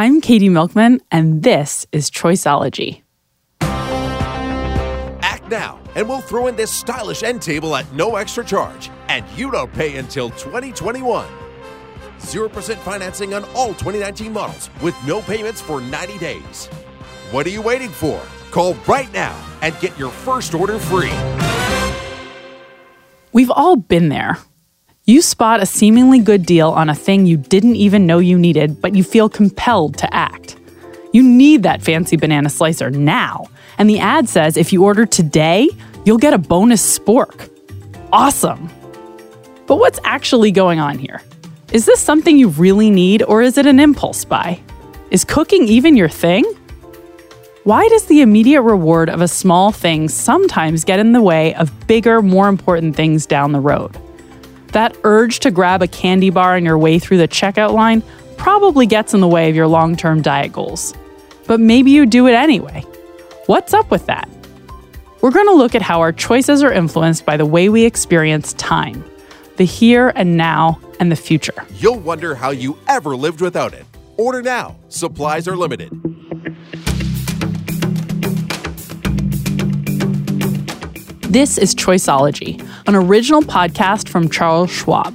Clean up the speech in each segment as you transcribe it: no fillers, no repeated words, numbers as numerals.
I'm Katie Milkman, and this is Choiceology. Act now, and we'll throw in this stylish end table at no extra charge. And you don't pay until 2021. 0% financing on all 2019 models with no payments for 90 days. What are you waiting for? Call right now and get your first order free. We've all been there. You spot a seemingly good deal on a thing you didn't even know you needed, but you feel compelled to act. You need that fancy banana slicer now, and the ad says if you order today, you'll get a bonus spork. Awesome! But what's actually going on here? Is this something you really need, or is it an impulse buy? Is cooking even your thing? Why does the immediate reward of a small thing sometimes get in the way of bigger, more important things down the road? That urge to grab a candy bar on your way through the checkout line probably gets in the way of your long-term diet goals. But maybe you do it anyway. What's up with that? We're going to look at how our choices are influenced by the way we experience time, the here and now, and the future. You'll wonder how you ever lived without it. Order now. Supplies are limited. This is Choiceology, an original podcast from Charles Schwab.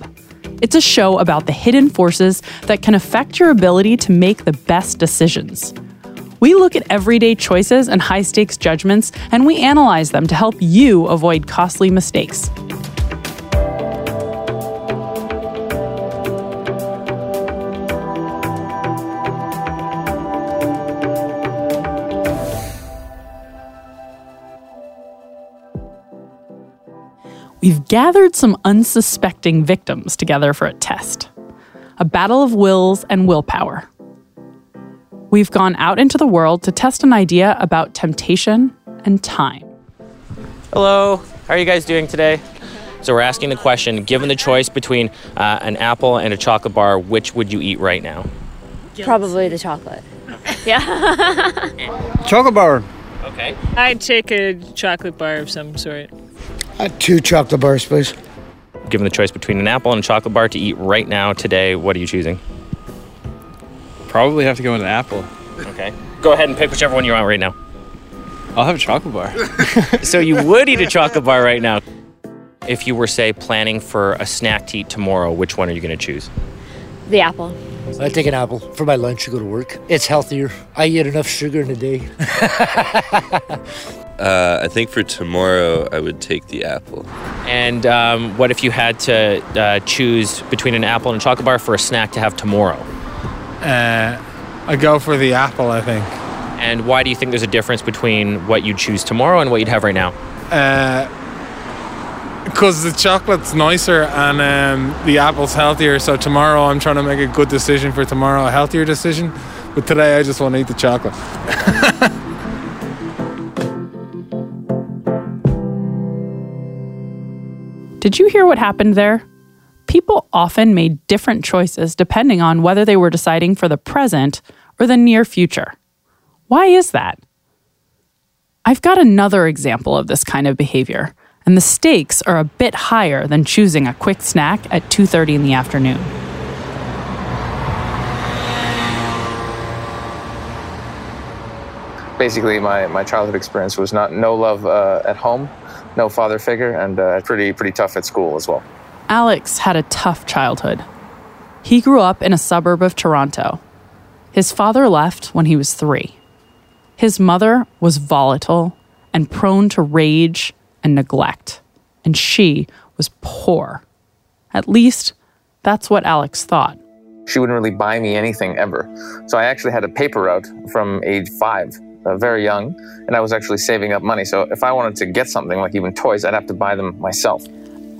It's a show about the hidden forces that can affect your ability to make the best decisions. We look at everyday choices and high-stakes judgments, and we analyze them to help you avoid costly mistakes. We've gathered some unsuspecting victims together for a test. A battle of wills and willpower. We've gone out into the world to test an idea about temptation and time. Hello, how are you guys doing today? So we're asking the question, given the choice between an apple and a chocolate bar, which would you eat right now? Probably the chocolate. Yeah. Chocolate bar. Okay. I'd take a chocolate bar of some sort. Two chocolate bars, please. Given the choice between an apple and a chocolate bar to eat right now, today, what are you choosing? Probably have to go with an apple. Okay. Go ahead and pick whichever one you want right now. I'll have a chocolate bar. So you would eat a chocolate bar right now. If you were, say, planning for a snack to eat tomorrow, which one are you going to choose? The apple. I take an apple for my lunch to go to work. It's healthier. I eat enough sugar in a day. I think for tomorrow, I would take the apple. And what if you had to choose between an apple and a chocolate bar for a snack to have tomorrow? I go for the apple, I think. And why do you think there's a difference between what you'd choose tomorrow and what you'd have right now? Because the chocolate's nicer and the apple's healthier. So tomorrow, I'm trying to make a good decision for tomorrow, a healthier decision. But today, I just want to eat the chocolate. Did you hear what happened there? People often made different choices depending on whether they were deciding for the present or the near future. Why is that? I've got another example of this kind of behavior, and the stakes are a bit higher than choosing a quick snack at 2:30 in the afternoon. Basically, my childhood experience was no love at home, no father figure, and pretty tough at school as well. Alex had a tough childhood. He grew up in a suburb of Toronto. His father left when he was 3. His mother was volatile and prone to rage and neglect, and she was poor. At least, that's what Alex thought. She wouldn't really buy me anything ever. So I actually had a paper route from age 5. Very young, and I was actually saving up money. So if I wanted to get something, like even toys, I'd have to buy them myself.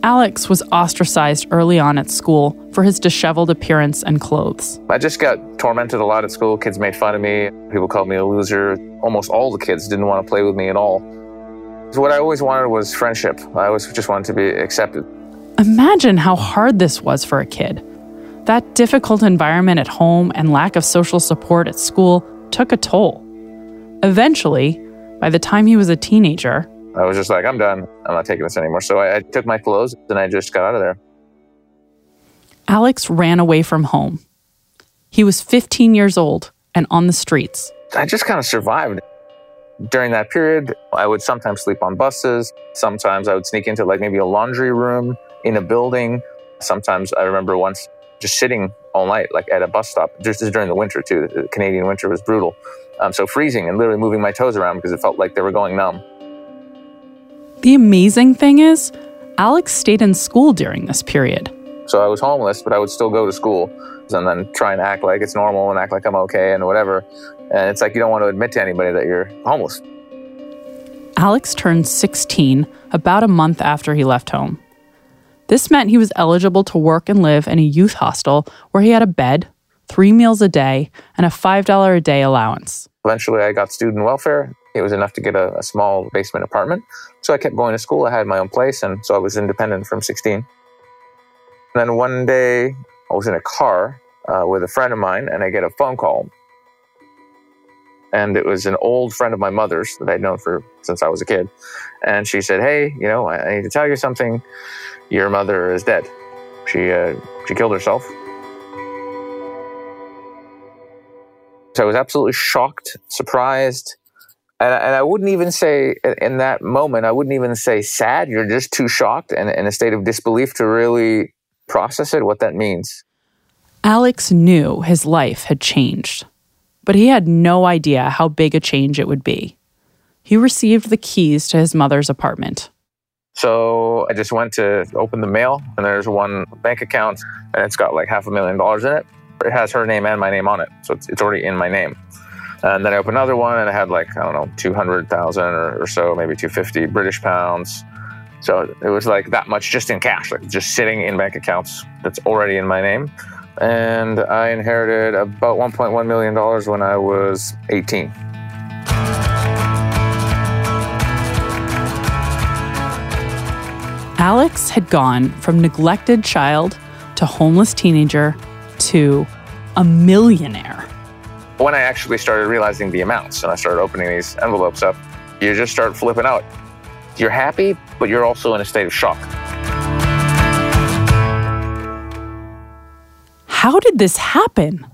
Alex was ostracized early on at school for his disheveled appearance and clothes. I just got tormented a lot at school. Kids made fun of me. People called me a loser. Almost all the kids didn't want to play with me at all. So what I always wanted was friendship. I always just wanted to be accepted. Imagine how hard this was for a kid. That difficult environment at home and lack of social support at school took a toll. Eventually, by the time he was a teenager... I was just like, I'm done. I'm not taking this anymore. So I took my clothes and I just got out of there. Alex ran away from home. He was 15 years old and on the streets. I just kind of survived. During that period, I would sometimes sleep on buses. Sometimes I would sneak into like maybe a laundry room in a building. Sometimes I remember once just sitting all night like at a bus stop. Just during the winter too. The Canadian winter was brutal. So freezing and literally moving my toes around because it felt like they were going numb. The amazing thing is, Alex stayed in school during this period. So I was homeless, but I would still go to school and then try and act like it's normal and act like I'm okay and whatever. And it's like you don't want to admit to anybody that you're homeless. Alex turned 16 about a month after he left home. This meant he was eligible to work and live in a youth hostel where he had a bed, 3 meals a day, and a $5 a day allowance. Eventually I got student welfare. It was enough to get a small basement apartment. So I kept going to school. I had my own place, and so I was independent from 16. Then one day, I was in a car with a friend of mine, and I get a phone call. And it was an old friend of my mother's that I'd known since I was a kid. And she said, hey, you know, I need to tell you something. Your mother is dead. She killed herself. So I was absolutely shocked, surprised. And I wouldn't even say, in that moment, I wouldn't even say sad. You're just too shocked and in a state of disbelief to really process it, what that means. Alex knew his life had changed, but he had no idea how big a change it would be. He received the keys to his mother's apartment. So I just went to open the mail, and there's one bank account, and it's got like $500,000 in it. It has her name and my name on it, so it's already in my name. And then I opened another one, and I had like, I don't know, 200,000 or so, maybe 250 British pounds. So it was like that much just in cash, like just sitting in bank accounts that's already in my name. And I inherited about $1.1 million when I was 18. Alex had gone from neglected child to homeless teenager to a millionaire. When I actually started realizing the amounts and I started opening these envelopes up, you just start flipping out. You're happy, but you're also in a state of shock. How did this happen?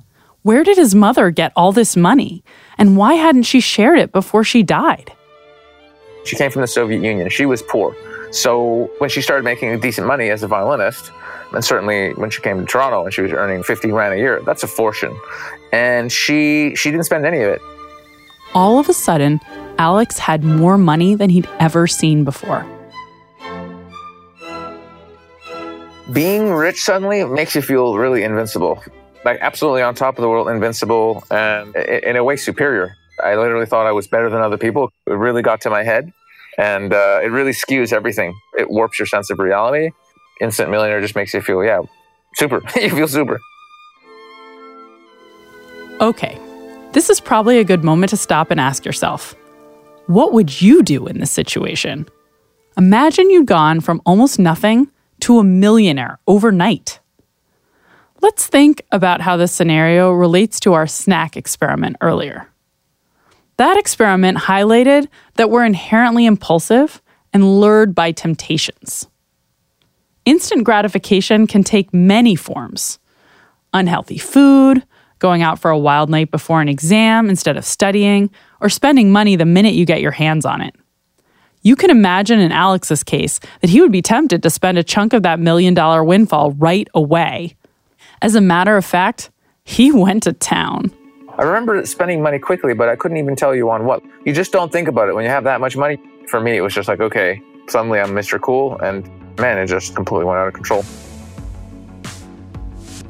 Where did his mother get all this money? And why hadn't she shared it before she died? She came from the Soviet Union. She was poor. So when she started making decent money as a violinist, and certainly when she came to Toronto and she was earning 50 grand a year, that's a fortune. And she didn't spend any of it. All of a sudden, Alex had more money than he'd ever seen before. Being rich suddenly makes you feel really invincible, like absolutely on top of the world, invincible, and in a way superior. I literally thought I was better than other people. It really got to my head, and it really skews everything. It warps your sense of reality. Instant millionaire just makes you feel, yeah, super. You feel super. Okay, this is probably a good moment to stop and ask yourself, what would you do in this situation? Imagine you'd gone from almost nothing to a millionaire overnight. Let's think about how this scenario relates to our snack experiment earlier. That experiment highlighted that we're inherently impulsive and lured by temptations. Instant gratification can take many forms. Unhealthy food, going out for a wild night before an exam instead of studying, or spending money the minute you get your hands on it. You can imagine in Alex's case that he would be tempted to spend a chunk of that $1 million windfall right away. As a matter of fact, he went to town. I remember spending money quickly, but I couldn't even tell you on what. You just don't think about it when you have that much money. For me, it was just like, okay, suddenly I'm Mr. Cool, and man, it just completely went out of control.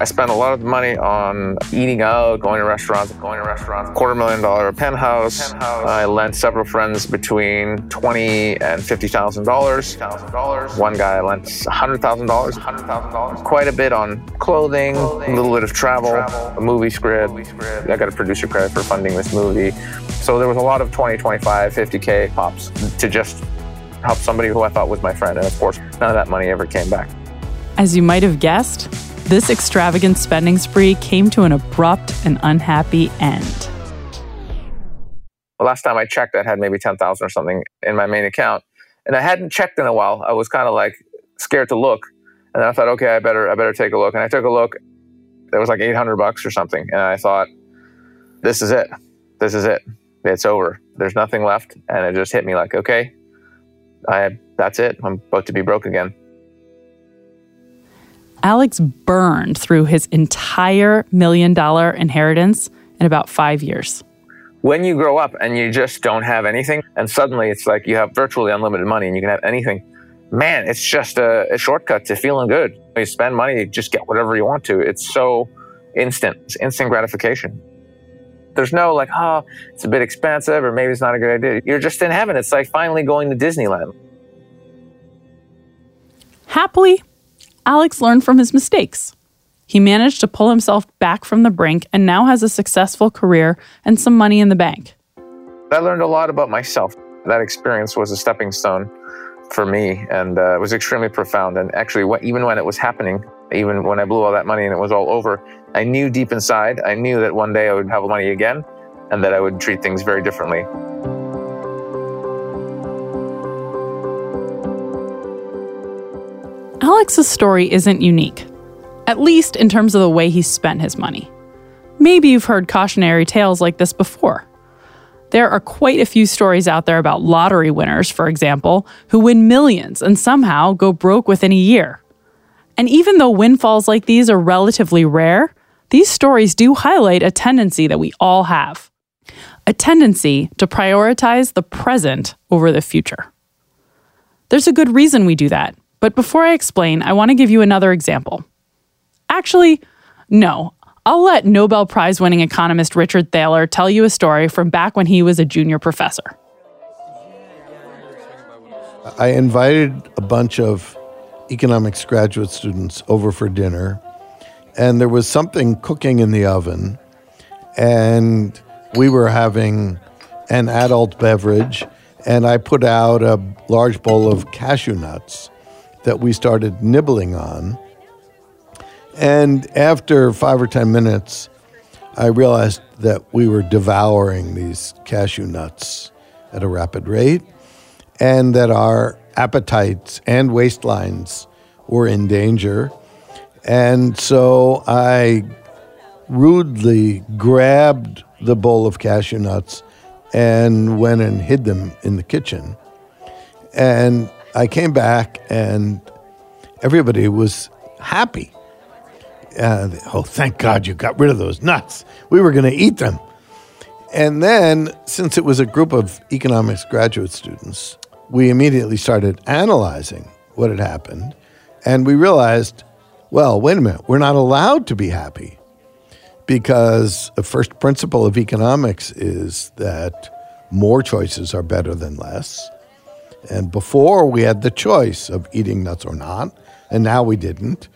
I spent a lot of money on eating out, going to restaurants, $250,000 penthouse. I lent several friends between $20,000 and $50,000. One guy I lent $100,000. Quite a bit on clothing, a little bit of travel, a movie script. I got a producer credit for funding this movie. So there was a lot of 20, 25, 50K pops to just help somebody who I thought was my friend. And of course, none of that money ever came back. As you might have guessed, this extravagant spending spree came to an abrupt and unhappy end. The last time I checked, I had maybe $10,000 or something in my main account. And I hadn't checked in a while. I was kind of like scared to look. And I thought, okay, I better take a look. And I took a look. There was like $800 or something. And I thought, this is it. This is it. It's over. There's nothing left. And it just hit me like, okay, that's it. I'm about to be broke again. Alex burned through his entire $1 million inheritance in about 5 years. When you grow up and you just don't have anything, and suddenly it's like you have virtually unlimited money and you can have anything, man, it's just a shortcut to feeling good. You spend money, you just get whatever you want to. It's so instant. It's instant gratification. There's no like, oh, it's a bit expensive or maybe it's not a good idea. You're just in heaven. It's like finally going to Disneyland. Happily, Alex learned from his mistakes. He managed to pull himself back from the brink and now has a successful career and some money in the bank. I learned a lot about myself. That experience was a stepping stone for me, and it was extremely profound. And actually, even when it was happening, even when I blew all that money and it was all over, I knew deep inside, I knew that one day I would have money again and that I would treat things very differently. Alex's story isn't unique, at least in terms of the way he spent his money. Maybe you've heard cautionary tales like this before. There are quite a few stories out there about lottery winners, for example, who win millions and somehow go broke within a year. And even though windfalls like these are relatively rare, these stories do highlight a tendency that we all have, a tendency to prioritize the present over the future. There's a good reason we do that. But before I explain, I want to give you another example. Actually, no. I'll let Nobel Prize-winning economist Richard Thaler tell you a story from back when he was a junior professor. I invited a bunch of economics graduate students over for dinner, and there was something cooking in the oven, and we were having an adult beverage, and I put out a large bowl of cashew nuts that we started nibbling on. And after 5 or 10 minutes, I realized that we were devouring these cashew nuts at a rapid rate and that our appetites and waistlines were in danger. And so I rudely grabbed the bowl of cashew nuts and went and hid them in the kitchen. And I came back and everybody was happy. Oh, thank God you got rid of those nuts. We were going to eat them. And then, since it was a group of economics graduate students, we immediately started analyzing what had happened. And we realized, well, wait a minute, we're not allowed to be happy because the first principle of economics is that more choices are better than less. And before we had the choice of eating nuts or not, and now we didn't.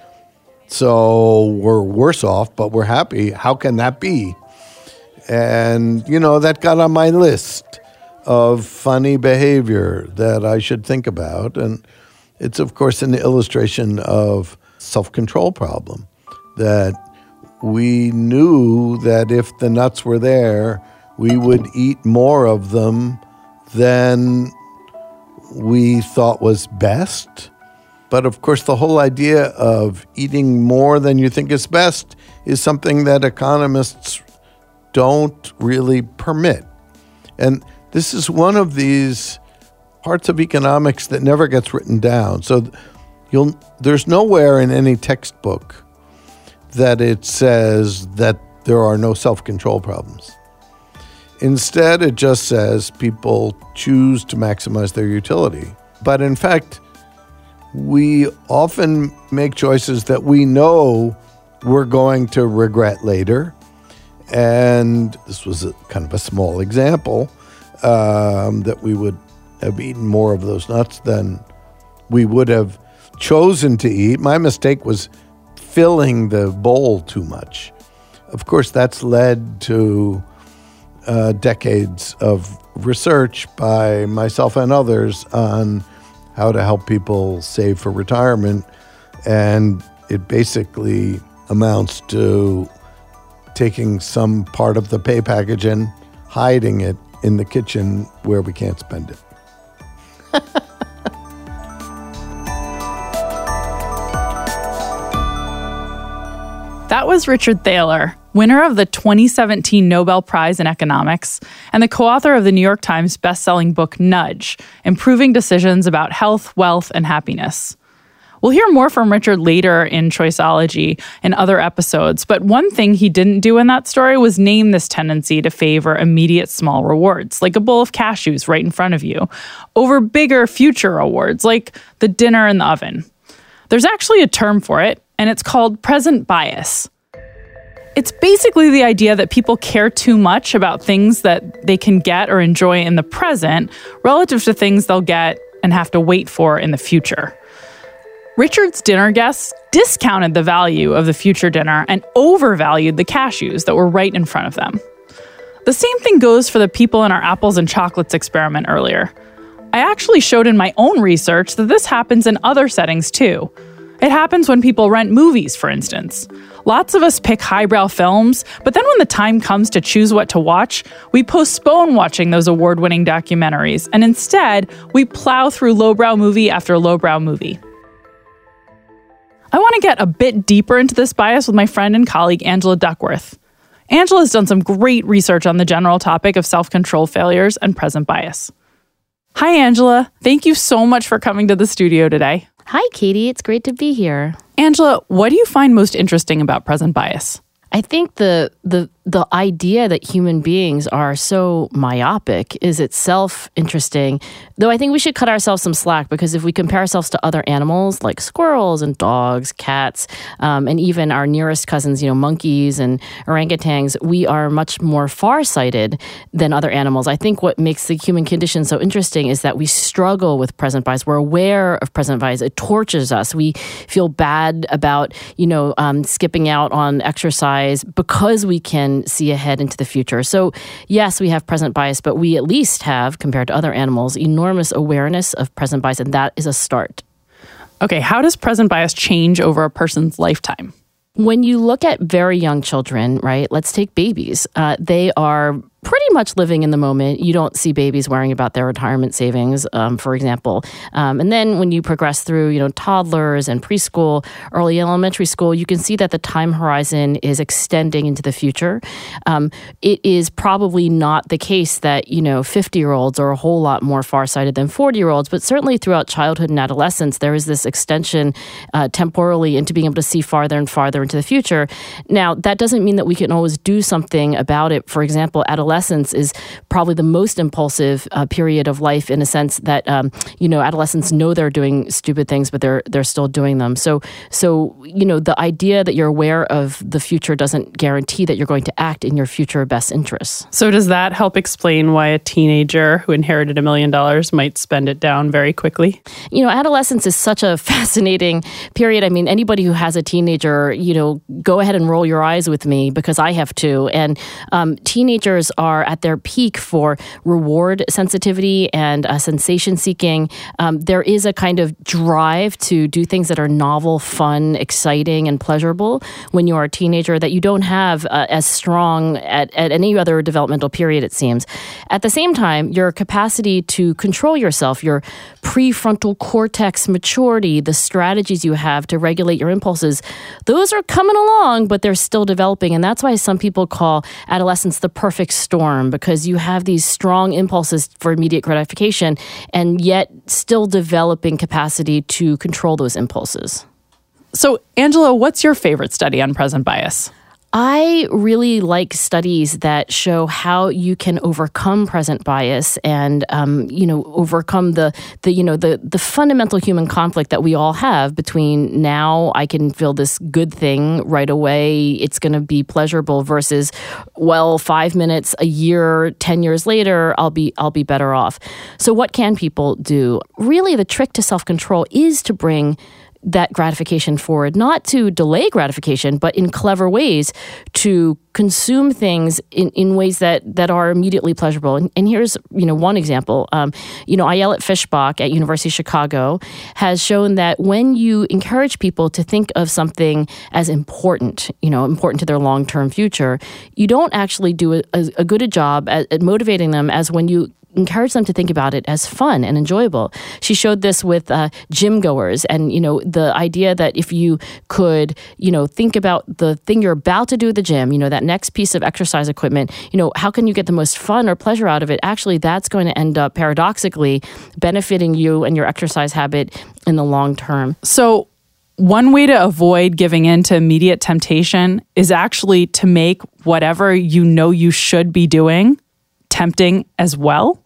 So we're worse off, but we're happy. How can that be? And, you know, that got on my list of funny behavior that I should think about. And it's, of course, an illustration of self-control problem, that we knew that if the nuts were there, we would eat more of them than we thought was best. But of course, the whole idea of eating more than you think is best is something that economists don't really permit. And this is one of these parts of economics that never gets written down. So there's nowhere in any textbook that it says that there are no self-control problems. Instead, it just says people choose to maximize their utility. But in fact, we often make choices that we know we're going to regret later. And this was kind of a small example that we would have eaten more of those nuts than we would have chosen to eat. My mistake was filling the bowl too much. Of course, that's led to decades of research by myself and others on how to help people save for retirement. And it basically amounts to taking some part of the pay package and hiding it in the kitchen where we can't spend it. That was Richard Thaler, winner of the 2017 Nobel Prize in Economics, and the co-author of the New York Times best-selling book Nudge, Improving Decisions About Health, Wealth, and Happiness. We'll hear more from Richard later in Choiceology and other episodes, but one thing he didn't do in that story was name this tendency to favor immediate small rewards, like a bowl of cashews right in front of you, over bigger future rewards, like the dinner in the oven. There's actually a term for it, and it's called present bias. It's basically the idea that people care too much about things that they can get or enjoy in the present relative to things they'll get and have to wait for in the future. Richard's dinner guests discounted the value of the future dinner and overvalued the cashews that were right in front of them. The same thing goes for the people in our apples and chocolates experiment earlier. I actually showed in my own research that this happens in other settings too. It happens when people rent movies, for instance. Lots of us pick highbrow films, but then when the time comes to choose what to watch, we postpone watching those award-winning documentaries, and instead, we plow through lowbrow movie after lowbrow movie. I want to get a bit deeper into this bias with my friend and colleague Angela Duckworth. Angela's done some great research on the general topic of self-control failures and present bias. Hi, Angela. Thank you so much for coming to the studio today. Hi, Katie. It's great to be here. Angela, what do you find most interesting about present bias? I think the idea that human beings are so myopic is itself interesting, though I think we should cut ourselves some slack, because if we compare ourselves to other animals like squirrels and dogs, cats, and even our nearest cousins, monkeys and orangutans, we are much more farsighted than other animals. I think what makes the human condition so interesting is that we struggle with present bias. We're aware of present bias. It tortures us. We feel bad about, skipping out on exercise, because we can see ahead into the future. So yes, we have present bias, but we at least have, compared to other animals, enormous awareness of present bias, and that is a start. Okay, how does present bias change over a person's lifetime? When you look at very young children, right, let's take babies, they are pretty much living in the moment. You don't see babies worrying about their retirement savings, for example. And then when you progress through, toddlers and preschool, early elementary school, you can see that the time horizon is extending into the future. It is probably not the case that, 50-year-olds are a whole lot more farsighted than 40-year-olds, but certainly throughout childhood and adolescence, there is this extension temporally into being able to see farther and farther into the future. Now, that doesn't mean that we can always do something about it. For example, adolescence is probably the most impulsive period of life, in a sense that adolescents know they're doing stupid things, but they're still doing them. So the idea that you're aware of the future doesn't guarantee that you're going to act in your future best interests. So does that help explain why a teenager who inherited $1 million might spend it down very quickly? Adolescence is such a fascinating period. I mean, anybody who has a teenager, go ahead and roll your eyes with me, because I have too. And teenagers are at their peak for reward sensitivity and sensation seeking. There is a kind of drive to do things that are novel, fun, exciting, and pleasurable when you are a teenager that you don't have as strong at any other developmental period, it seems. At the same time, your capacity to control yourself, your prefrontal cortex maturity, the strategies you have to regulate your impulses, those are coming along, but they're still developing. And that's why some people call adolescence the perfect storm, because you have these strong impulses for immediate gratification and yet still developing capacity to control those impulses. So, Angela, what's your favorite study on present bias? I really like studies that show how you can overcome present bias and, overcome the fundamental human conflict that we all have between now I can feel this good thing right away, it's going to be pleasurable, versus, 5 minutes, a year, 10 years later, I'll be better off. So what can people do? Really, the trick to self-control is to bring that gratification forward, not to delay gratification, but in clever ways to consume things in ways that are immediately pleasurable. And here's, one example. Ayelet Fischbach at University of Chicago has shown that when you encourage people to think of something as important, important to their long-term future, you don't actually do a good a job at motivating them as when you encourage them to think about it as fun and enjoyable. She showed this with gym goers, and the idea that if you could think about the thing you're about to do at the gym, that next piece of exercise equipment, how can you get the most fun or pleasure out of it? Actually, that's going to end up paradoxically benefiting you and your exercise habit in the long term. So one way to avoid giving in to immediate temptation is actually to make whatever you should be doing tempting as well.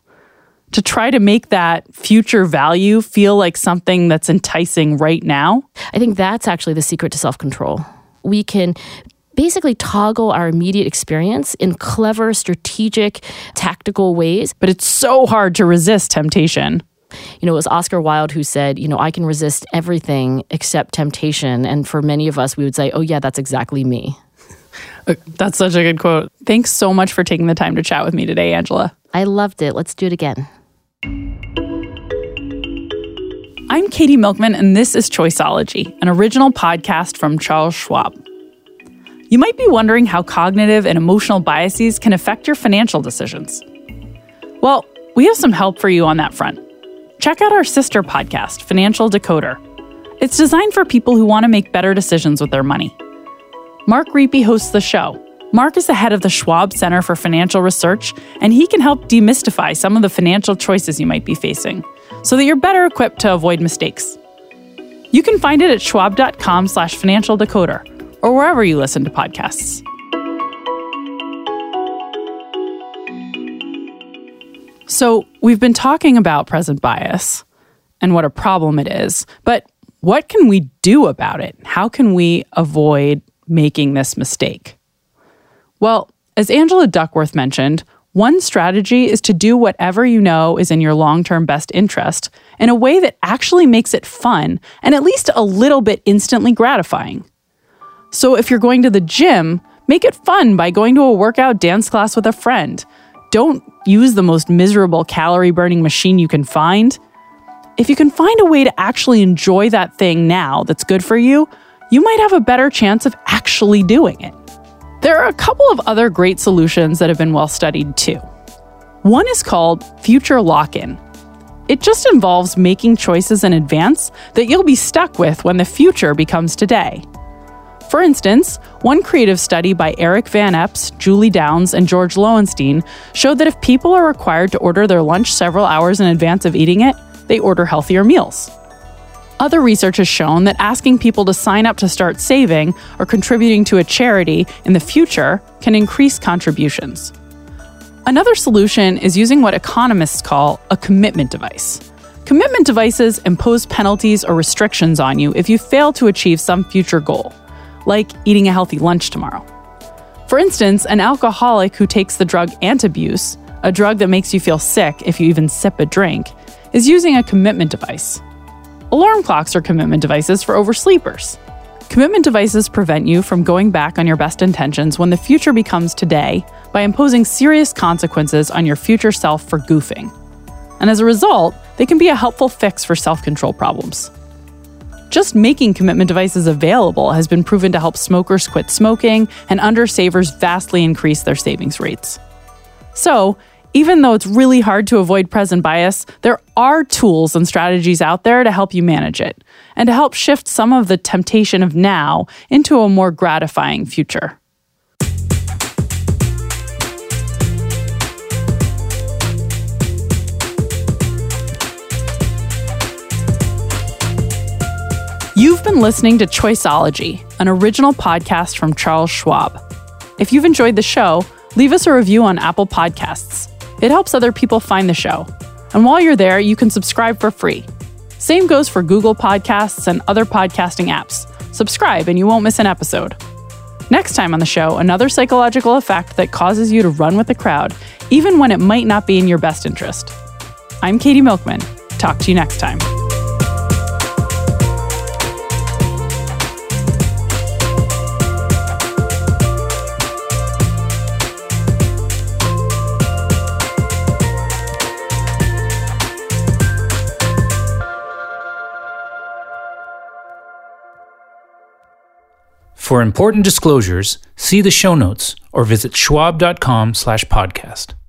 To try to make that future value feel like something that's enticing right now. I think that's actually the secret to self-control. We can basically toggle our immediate experience in clever, strategic, tactical ways. But it's so hard to resist temptation. It was Oscar Wilde who said, I can resist everything except temptation. And for many of us, we would say, oh yeah, that's exactly me. That's such a good quote. Thanks so much for taking the time to chat with me today, Angela. I loved it. Let's do it again. I'm Katie Milkman, and this is Choiceology, an original podcast from Charles Schwab. You might be wondering how cognitive and emotional biases can affect your financial decisions. Well, we have some help for you on that front. Check out our sister podcast, Financial Decoder. It's designed for people who want to make better decisions with their money. Mark Reapy hosts the show. Mark is the head of the Schwab Center for Financial Research, and he can help demystify some of the financial choices you might be facing so that you're better equipped to avoid mistakes. You can find it at schwab.com/financial decoder or wherever you listen to podcasts. So we've been talking about present bias and what a problem it is, but what can we do about it? How can we avoid making this mistake? Well, as Angela Duckworth mentioned, one strategy is to do whatever is in your long-term best interest in a way that actually makes it fun and at least a little bit instantly gratifying. So if you're going to the gym, make it fun by going to a workout dance class with a friend. Don't use the most miserable calorie-burning machine you can find. If you can find a way to actually enjoy that thing now that's good for you, you might have a better chance of actually doing it. There are a couple of other great solutions that have been well studied too. One is called future lock-in. It just involves making choices in advance that you'll be stuck with when the future becomes today. For instance, one creative study by Eric Van Epps, Julie Downs, and George Loewenstein showed that if people are required to order their lunch several hours in advance of eating it, they order healthier meals. Other research has shown that asking people to sign up to start saving or contributing to a charity in the future can increase contributions. Another solution is using what economists call a commitment device. Commitment devices impose penalties or restrictions on you if you fail to achieve some future goal, like eating a healthy lunch tomorrow. For instance, an alcoholic who takes the drug Antabuse, a drug that makes you feel sick if you even sip a drink, is using a commitment device. Alarm clocks are commitment devices for oversleepers. Commitment devices prevent you from going back on your best intentions when the future becomes today by imposing serious consequences on your future self for goofing. And as a result, they can be a helpful fix for self-control problems. Just making commitment devices available has been proven to help smokers quit smoking and undersavers vastly increase their savings rates. So, even though it's really hard to avoid present bias, there are tools and strategies out there to help you manage it and to help shift some of the temptation of now into a more gratifying future. You've been listening to Choiceology, an original podcast from Charles Schwab. If you've enjoyed the show, leave us a review on Apple Podcasts. It helps other people find the show. And while you're there, you can subscribe for free. Same goes for Google Podcasts and other podcasting apps. Subscribe and you won't miss an episode. Next time on the show, another psychological effect that causes you to run with the crowd, even when it might not be in your best interest. I'm Katie Milkman. Talk to you next time. For important disclosures, see the show notes or visit schwab.com/podcast.